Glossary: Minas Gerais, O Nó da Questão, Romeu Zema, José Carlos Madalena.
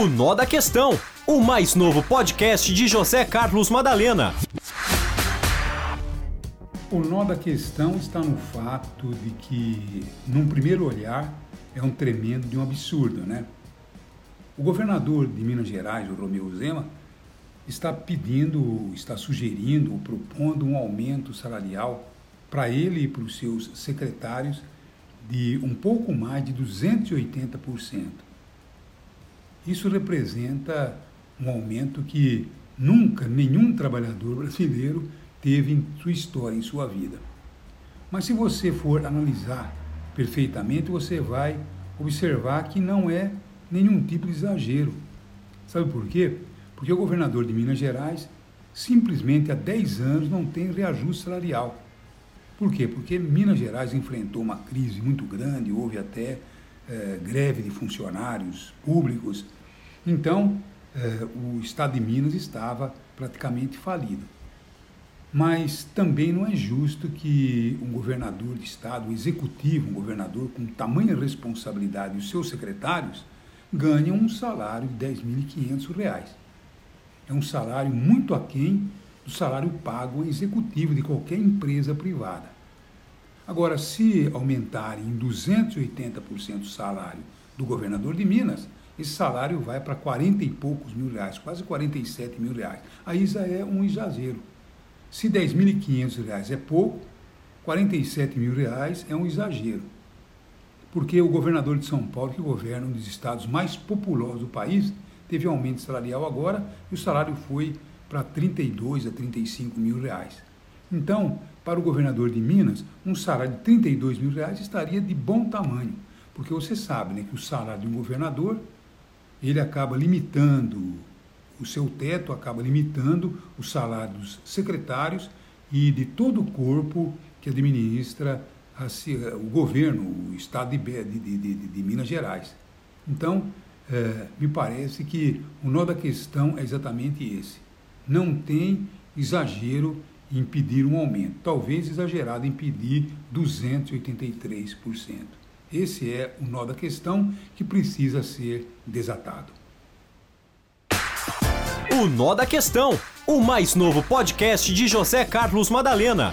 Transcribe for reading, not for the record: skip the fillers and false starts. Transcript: O Nó da Questão, o mais novo podcast de José Carlos Madalena. O nó da questão está no fato de que, num primeiro olhar, é um tremendo de um absurdo, né? O governador de Minas Gerais, o Romeu Zema, está sugerindo ou propondo um aumento salarial para ele e para os seus secretários de um pouco mais de 280%. Isso representa um aumento que nunca nenhum trabalhador brasileiro teve em sua história, em sua vida. Mas se você for analisar perfeitamente, você vai observar que não é nenhum tipo de exagero. Sabe por quê? Porque o governador de Minas Gerais simplesmente há 10 anos não tem reajuste salarial. Por quê? Porque Minas Gerais enfrentou uma crise muito grande, houve até greve de funcionários públicos. Então, o estado de Minas estava praticamente falido. Mas também não é justo que um governador de estado, um executivo, um governador com tamanha responsabilidade e os seus secretários ganhem um salário de R$ 10.500. É um salário muito aquém do salário pago ao executivo de qualquer empresa privada. Agora, se aumentarem em 280% o salário do governador de Minas, esse salário vai para 40 e poucos mil reais, quase 47 mil reais. Aí já é um exagero. Se R$ 10.500 é pouco, R$ 47 mil reais é um exagero. Porque o governador de São Paulo, que governa um dos estados mais populosos do país, teve um aumento salarial agora e o salário foi para 32 a 35 mil reais. Então, para o governador de Minas, um salário de 32 mil reais estaria de bom tamanho. Porque você sabe, né, que o salário de um governador, ele acaba limitando o seu teto, acaba limitando o salário dos secretários e de todo o corpo que administra o governo, o estado de Minas Gerais. Então, me parece que o nó da questão é exatamente esse. Não tem exagero em pedir um aumento, talvez exagerado em pedir 283%. Esse é o nó da questão que precisa ser desatado. O Nó da Questão, o mais novo podcast de José Carlos Madalena.